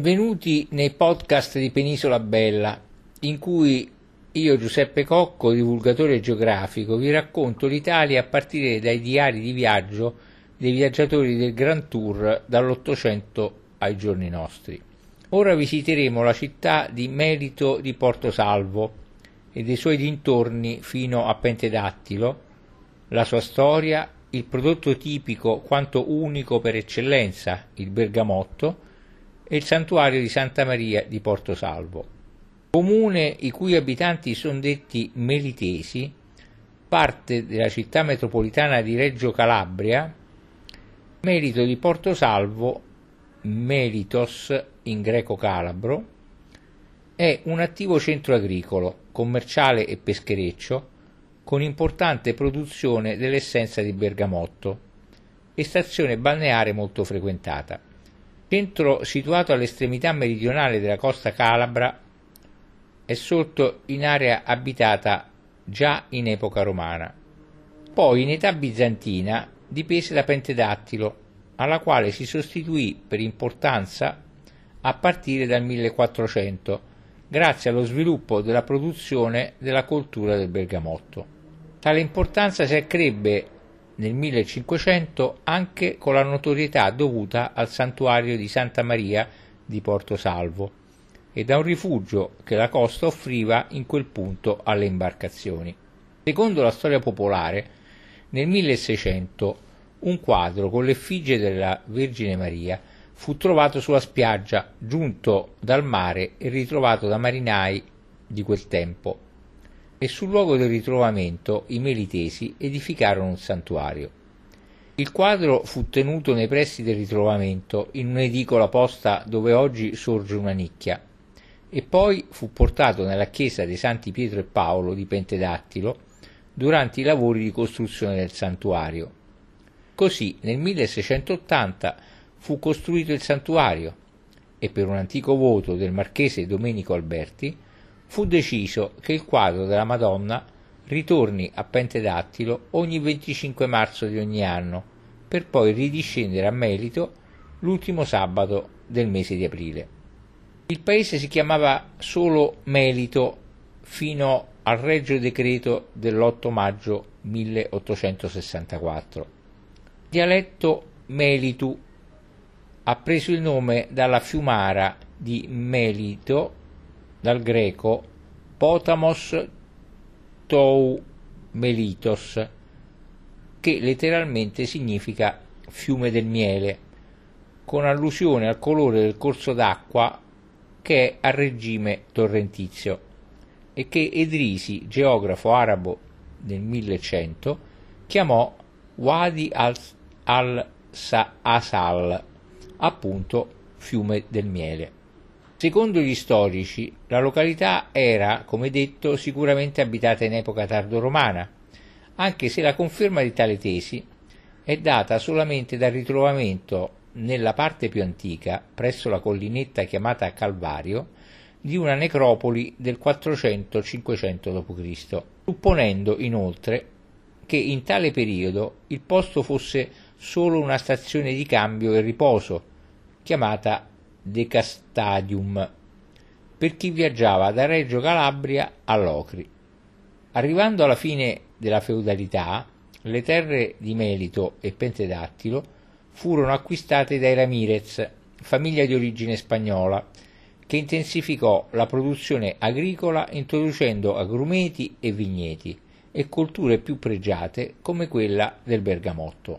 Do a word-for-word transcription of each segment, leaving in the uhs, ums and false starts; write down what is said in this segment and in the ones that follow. Benvenuti nei podcast di Penisola Bella, in cui io, Giuseppe Cocco, divulgatore geografico, vi racconto l'Italia a partire dai diari di viaggio dei viaggiatori del Grand Tour dall'Ottocento ai giorni nostri. Ora visiteremo la città di Melito di Porto Salvo e dei suoi dintorni fino a Pentedattilo, la sua storia, il prodotto tipico quanto unico per eccellenza, il bergamotto, e il Santuario di Santa Maria di Porto Salvo. Comune i cui abitanti sono detti Melitesi, parte della città metropolitana di Reggio Calabria. Melito di Porto Salvo, Melitos in greco calabro, è un attivo centro agricolo, commerciale e peschereccio, con importante produzione dell'essenza di bergamotto e stazione balneare molto frequentata. Centro situato all'estremità meridionale della Costa calabra, è sorto in area abitata già in epoca romana. Poi in età bizantina dipese da Pentedattilo, alla quale si sostituì per importanza a partire dal millequattrocento, grazie allo sviluppo della produzione della coltura del bergamotto. Tale importanza si accrebbe nel millecinquecento anche con la notorietà dovuta al santuario di Santa Maria di Porto Salvo e da un rifugio che la costa offriva in quel punto alle imbarcazioni. Secondo la storia popolare, nel milleseicento un quadro con l'effigie della Vergine Maria fu trovato sulla spiaggia, giunto dal mare e ritrovato da marinai di quel tempo, e sul luogo del ritrovamento i Melitesi edificarono un santuario. Il quadro fu tenuto nei pressi del ritrovamento in un'edicola posta dove oggi sorge una nicchia e poi fu portato nella chiesa dei Santi Pietro e Paolo di Pentedattilo durante i lavori di costruzione del santuario. Così nel milleseicentottanta fu costruito il santuario e per un antico voto del marchese Domenico Alberti fu deciso che il quadro della Madonna ritorni a Pentedattilo ogni venticinque marzo di ogni anno, per poi ridiscendere a Melito l'ultimo sabato del mese di aprile. Il paese si chiamava solo Melito fino al regio decreto dell'otto maggio milleottocentosessantaquattro. Il dialetto Melitu ha preso il nome dalla Fiumara di Melito, dal greco potamos tou melitos, che letteralmente significa fiume del miele, con allusione al colore del corso d'acqua che è a regime torrentizio e che Edrisi, geografo arabo del millecento, chiamò Wadi al-Asal, appunto fiume del miele. Secondo gli storici, la località era, come detto, sicuramente abitata in epoca tardo-romana, anche se la conferma di tale tesi è data solamente dal ritrovamento nella parte più antica, presso la collinetta chiamata Calvario, di una necropoli del quattrocento cinquecento dopo Cristo, supponendo inoltre che in tale periodo il posto fosse solo una stazione di cambio e riposo, chiamata de Castadium, per chi viaggiava da Reggio Calabria a Locri. Arrivando alla fine della feudalità, le terre di Melito e Pentedattilo furono acquistate dai Ramirez, famiglia di origine spagnola, che intensificò la produzione agricola introducendo agrumeti e vigneti e colture più pregiate come quella del bergamotto.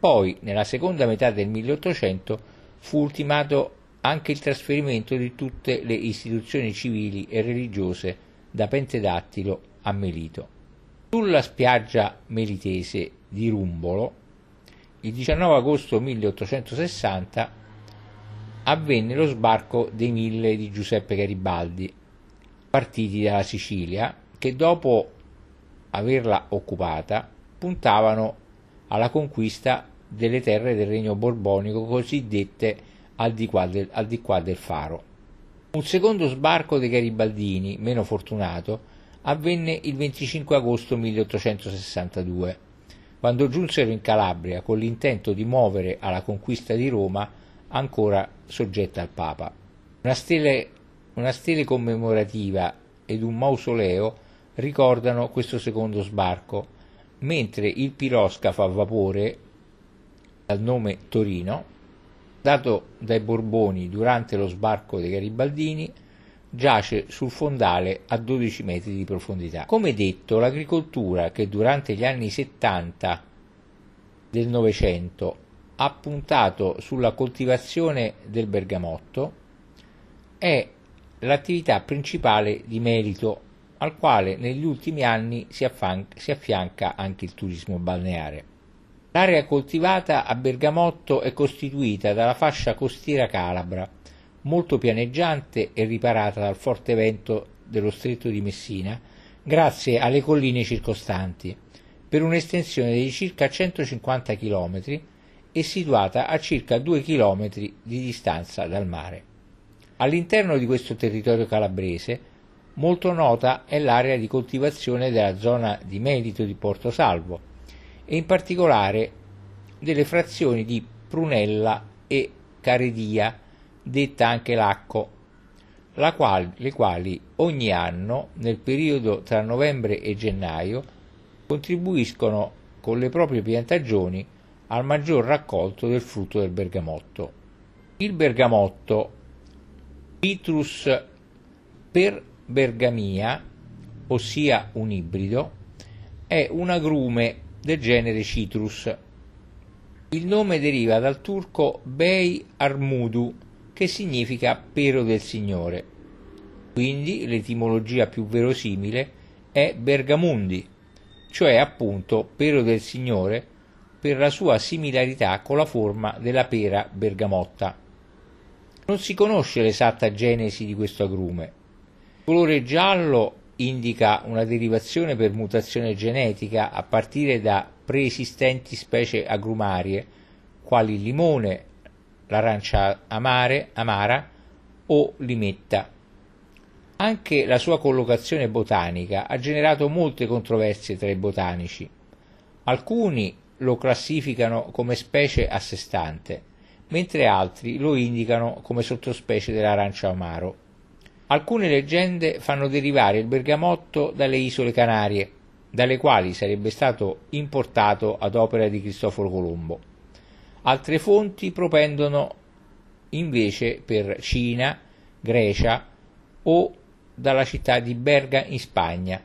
Poi, nella seconda metà del milleottocento, fu ultimato anche il trasferimento di tutte le istituzioni civili e religiose da Pentedattilo a Melito. Sulla spiaggia melitese di Rumbolo, il diciannove agosto milleottocentosessanta, avvenne lo sbarco dei mille di Giuseppe Garibaldi, partiti dalla Sicilia, che dopo averla occupata puntavano alla conquista delle terre del regno borbonico cosiddette al di, qua del, al di qua del faro. Un secondo sbarco dei garibaldini, meno fortunato, avvenne il venticinque agosto milleottocentosessantadue, quando giunsero in Calabria con l'intento di muovere alla conquista di Roma, ancora soggetta al Papa. Una stele, una stele commemorativa ed un mausoleo ricordano questo secondo sbarco, mentre il piroscafo a vapore dal nome Torino, dato dai Borboni durante lo sbarco dei Garibaldini, giace sul fondale a dodici metri di profondità. Come detto, l'agricoltura, che durante gli anni settanta del Novecento ha puntato sulla coltivazione del bergamotto, è l'attività principale di Melito, al quale negli ultimi anni si affianca anche il turismo balneare. L'area coltivata a bergamotto è costituita dalla fascia costiera calabra, molto pianeggiante e riparata dal forte vento dello stretto di Messina, grazie alle colline circostanti, per un'estensione di circa centocinquanta chilometri e situata a circa due chilometri di distanza dal mare. All'interno di questo territorio calabrese molto nota è l'area di coltivazione della zona di Melito di Porto Salvo e in particolare delle frazioni di prunella e caredia, detta anche Lacco, la qual, le quali ogni anno, nel periodo tra novembre e gennaio, contribuiscono con le proprie piantagioni al maggior raccolto del frutto del bergamotto. Il bergamotto, citrus bergamia, ossia un ibrido, è un agrume del genere citrus. Il nome deriva dal turco bey armudu, che significa pero del Signore. Quindi l'etimologia più verosimile è bergamundi, cioè appunto pero del Signore, per la sua similarità con la forma della pera bergamotta. Non si conosce l'esatta genesi di questo agrume. Il colore giallo indica una derivazione per mutazione genetica a partire da preesistenti specie agrumarie, quali il limone, l'arancia amare, amara o limetta. Anche la sua collocazione botanica ha generato molte controversie tra i botanici. Alcuni lo classificano come specie a sé stante, mentre altri lo indicano come sottospecie dell'arancio amaro. Alcune leggende fanno derivare il bergamotto dalle isole Canarie, dalle quali sarebbe stato importato ad opera di Cristoforo Colombo. Altre fonti propendono invece per Cina, Grecia o dalla città di Berga in Spagna,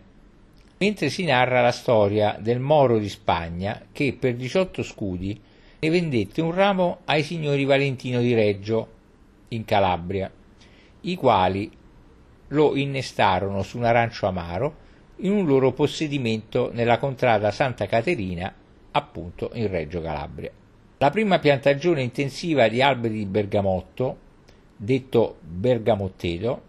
mentre si narra la storia del Moro di Spagna che per diciotto scudi ne vendette un ramo ai signori Valentino di Reggio in Calabria, i quali lo innestarono su un arancio amaro in un loro possedimento nella contrada Santa Caterina, appunto in Reggio Calabria. La prima piantagione intensiva di alberi di bergamotto, detto bergamotteto,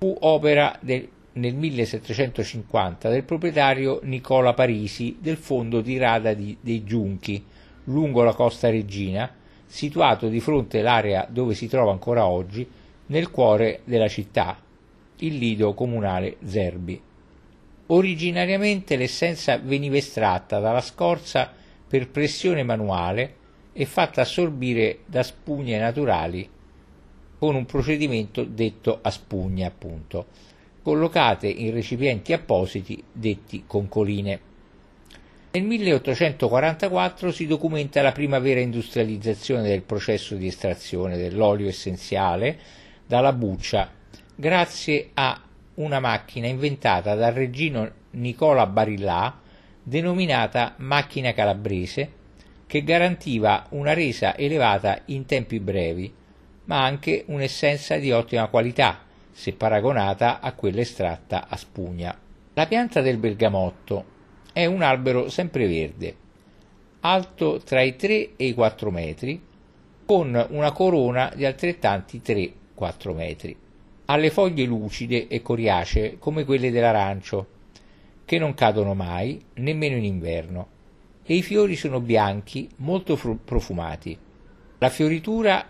fu opera del, nel millesettecentocinquanta del proprietario Nicola Parisi del fondo di rada di, dei Giunchi, lungo la costa reggina, situato di fronte all'area dove si trova ancora oggi, nel cuore della città, il lido comunale Zerbi. Originariamente l'essenza veniva estratta dalla scorza per pressione manuale e fatta assorbire da spugne naturali con un procedimento detto a spugna, appunto, collocate in recipienti appositi detti concoline. Nel milleottocentoquarantaquattro si documenta la prima vera industrializzazione del processo di estrazione dell'olio essenziale dalla buccia, grazie a una macchina inventata dal reggino Nicola Barillà, denominata macchina calabrese, che garantiva una resa elevata in tempi brevi, ma anche un'essenza di ottima qualità, se paragonata a quella estratta a spugna. La pianta del bergamotto è un albero sempreverde, alto tra i tre e i quattro metri, con una corona di altrettanti tre quattro metri. Ha le foglie lucide e coriacee come quelle dell'arancio, che non cadono mai, nemmeno in inverno, e i fiori sono bianchi, molto profumati. La fioritura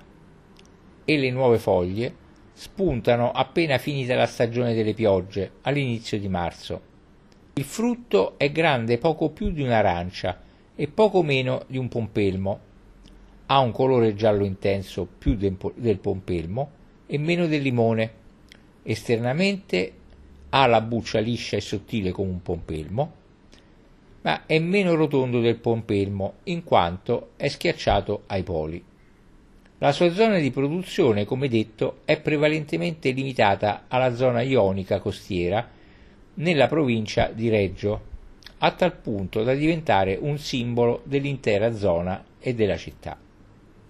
e le nuove foglie spuntano appena finita la stagione delle piogge, all'inizio di marzo. Il frutto è grande poco più di un'arancia e poco meno di un pompelmo. Ha un colore giallo intenso più del pompelmo e meno del limone. Esternamente ha la buccia liscia e sottile come un pompelmo, ma è meno rotondo del pompelmo in quanto è schiacciato ai poli. La sua zona di produzione, come detto, è prevalentemente limitata alla zona ionica costiera nella provincia di Reggio, a tal punto da diventare un simbolo dell'intera zona e della città.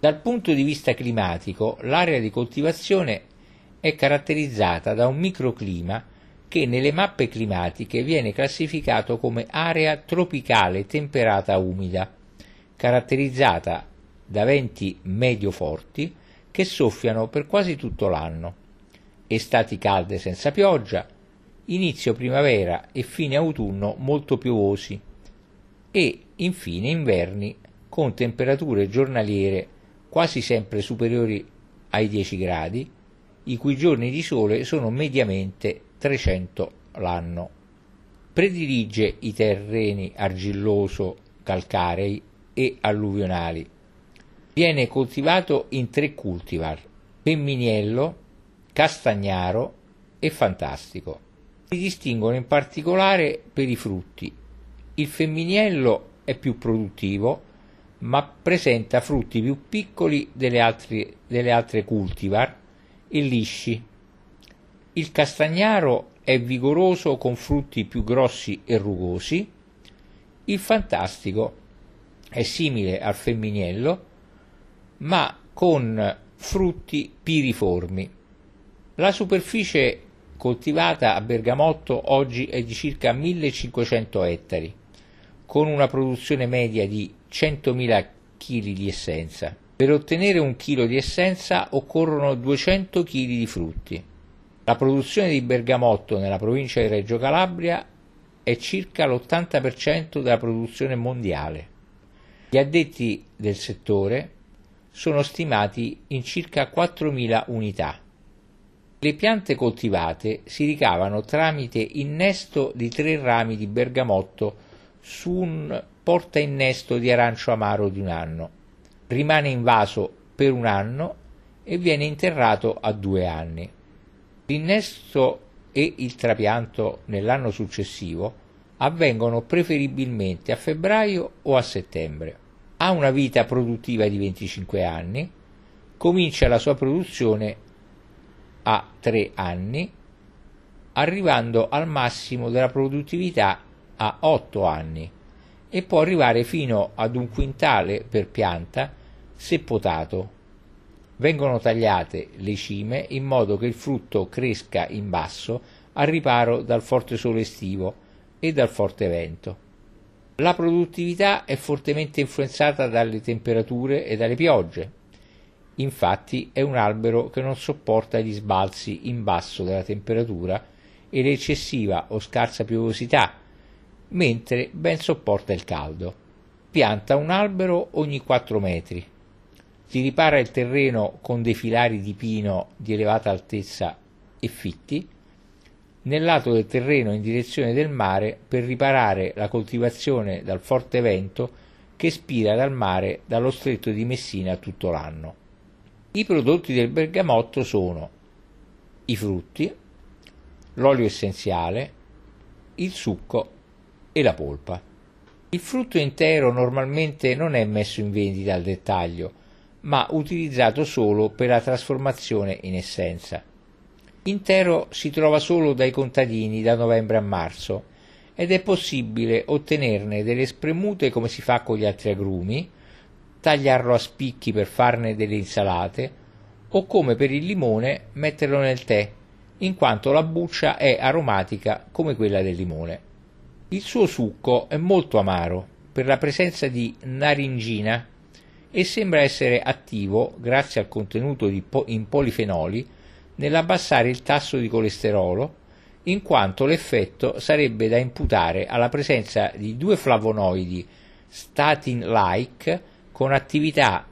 Dal punto di vista climatico, l'area di coltivazione è caratterizzata da un microclima che nelle mappe climatiche viene classificato come area tropicale temperata umida, caratterizzata da venti medio forti che soffiano per quasi tutto l'anno, estati calde senza pioggia, inizio primavera e fine autunno molto piovosi e infine inverni con temperature giornaliere quasi sempre superiori ai dieci gradi, i cui giorni di sole sono mediamente trecento l'anno. Predilige i terreni argilloso calcarei e alluvionali. Viene coltivato in tre cultivar: femminiello, castagnaro e fantastico. Si distinguono in particolare per i frutti. Il femminiello è più produttivo, ma presenta frutti più piccoli delle altre, delle altre cultivar e lisci. Il castagnaro è vigoroso con frutti più grossi e rugosi. Il fantastico è simile al femminiello, ma con frutti piriformi. La superficie coltivata a bergamotto oggi è di circa millecinquecento ettari, con una produzione media di centomila chili di essenza. Per ottenere un chilo di essenza occorrono duecento chili di frutti. La produzione di bergamotto nella provincia di Reggio Calabria è circa l'ottanta per cento della produzione mondiale. Gli addetti del settore sono stimati in circa quattromila unità. Le piante coltivate si ricavano tramite innesto di tre rami di bergamotto su un portainnesto di arancio amaro di un anno. Rimane in vaso per un anno e viene interrato a due anni. L'innesto e il trapianto nell'anno successivo avvengono preferibilmente a febbraio o a settembre. Ha una vita produttiva di venticinque anni, comincia la sua produzione a tre anni, arrivando al massimo della produttività a otto anni e può arrivare fino ad un quintale per pianta se potato. Vengono tagliate le cime in modo che il frutto cresca in basso al riparo dal forte sole estivo e dal forte vento. La produttività è fortemente influenzata dalle temperature e dalle piogge. Infatti è un albero che non sopporta gli sbalzi in basso della temperatura e l'eccessiva o scarsa piovosità, mentre ben sopporta il caldo. Pianta un albero ogni quattro metri. Si ripara il terreno con dei filari di pino di elevata altezza e fitti nel lato del terreno in direzione del mare per riparare la coltivazione dal forte vento che spira dal mare dallo stretto di Messina tutto l'anno. I prodotti del bergamotto sono i frutti, l'olio essenziale, il succo e la polpa. Il frutto intero normalmente non è messo in vendita al dettaglio, ma utilizzato solo per la trasformazione in essenza. Intero si trova solo dai contadini da novembre a marzo ed è possibile ottenerne delle spremute come si fa con gli altri agrumi, tagliarlo a spicchi per farne delle insalate o, come per il limone, metterlo nel tè, in quanto la buccia è aromatica come quella del limone. Il suo succo è molto amaro per la presenza di naringina e sembra essere attivo, grazie al contenuto di po- in polifenoli, nell'abbassare il tasso di colesterolo, in quanto l'effetto sarebbe da imputare alla presenza di due flavonoidi statin-like con attività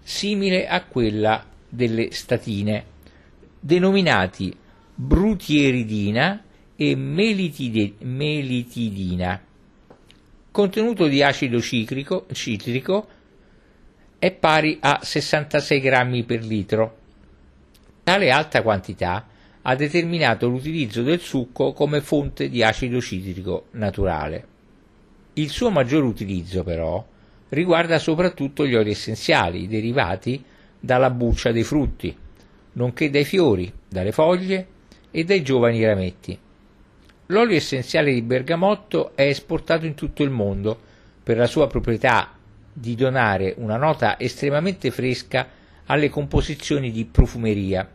simile a quella delle statine, denominati brutieridina e melitide, melitidina. Contenuto di acido citrico, citrico è pari a sessantasei grammi per litro, Tale alta quantità ha determinato l'utilizzo del succo come fonte di acido citrico naturale. Il suo maggior utilizzo, però, riguarda soprattutto gli oli essenziali derivati dalla buccia dei frutti, nonché dai fiori, dalle foglie e dai giovani rametti. L'olio essenziale di bergamotto è esportato in tutto il mondo per la sua proprietà di donare una nota estremamente fresca alle composizioni di profumeria.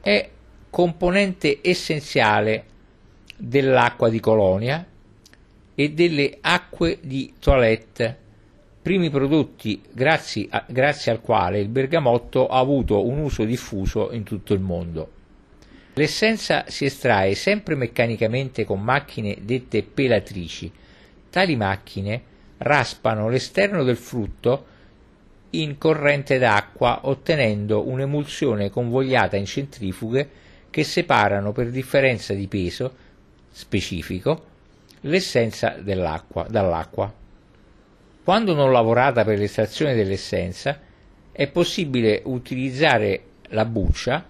È componente essenziale dell'acqua di colonia e delle acque di toilette, primi prodotti grazie, a, grazie al quale il bergamotto ha avuto un uso diffuso in tutto il mondo. L'essenza si estrae sempre meccanicamente con macchine dette pelatrici. Tali macchine raspano l'esterno del frutto in corrente d'acqua, ottenendo un'emulsione convogliata in centrifughe che separano per differenza di peso specifico l'essenza dell'acqua dall'acqua. Quando non lavorata per l'estrazione dell'essenza, è possibile utilizzare la buccia,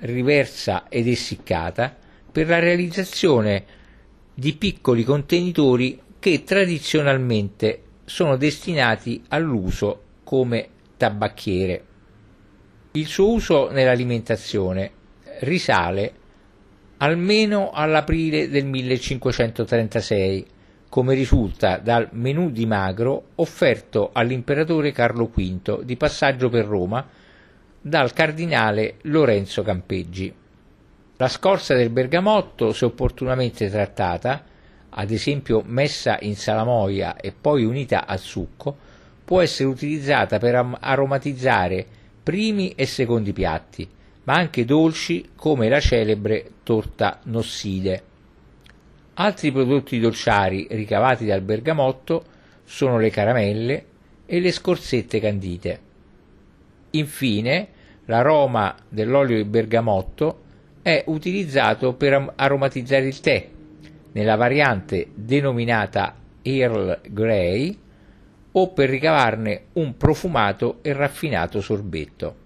riversa ed essiccata, per la realizzazione di piccoli contenitori che tradizionalmente sono destinati all'uso come tabacchiere. Il suo uso nell'alimentazione risale almeno all'aprile del millecinquecentotrentasei, come risulta dal menù di magro offerto all'imperatore Carlo quinto di passaggio per Roma dal cardinale Lorenzo Campeggi. La scorza del bergamotto, se opportunamente trattata, ad esempio messa in salamoia e poi unita al succo, può essere utilizzata per aromatizzare primi e secondi piatti, ma anche dolci come la celebre torta nosside. Altri prodotti dolciari ricavati dal bergamotto sono le caramelle e le scorzette candite. Infine, l'aroma dell'olio di bergamotto è utilizzato per aromatizzare il tè, nella variante denominata Earl Grey, o per ricavarne un profumato e raffinato sorbetto.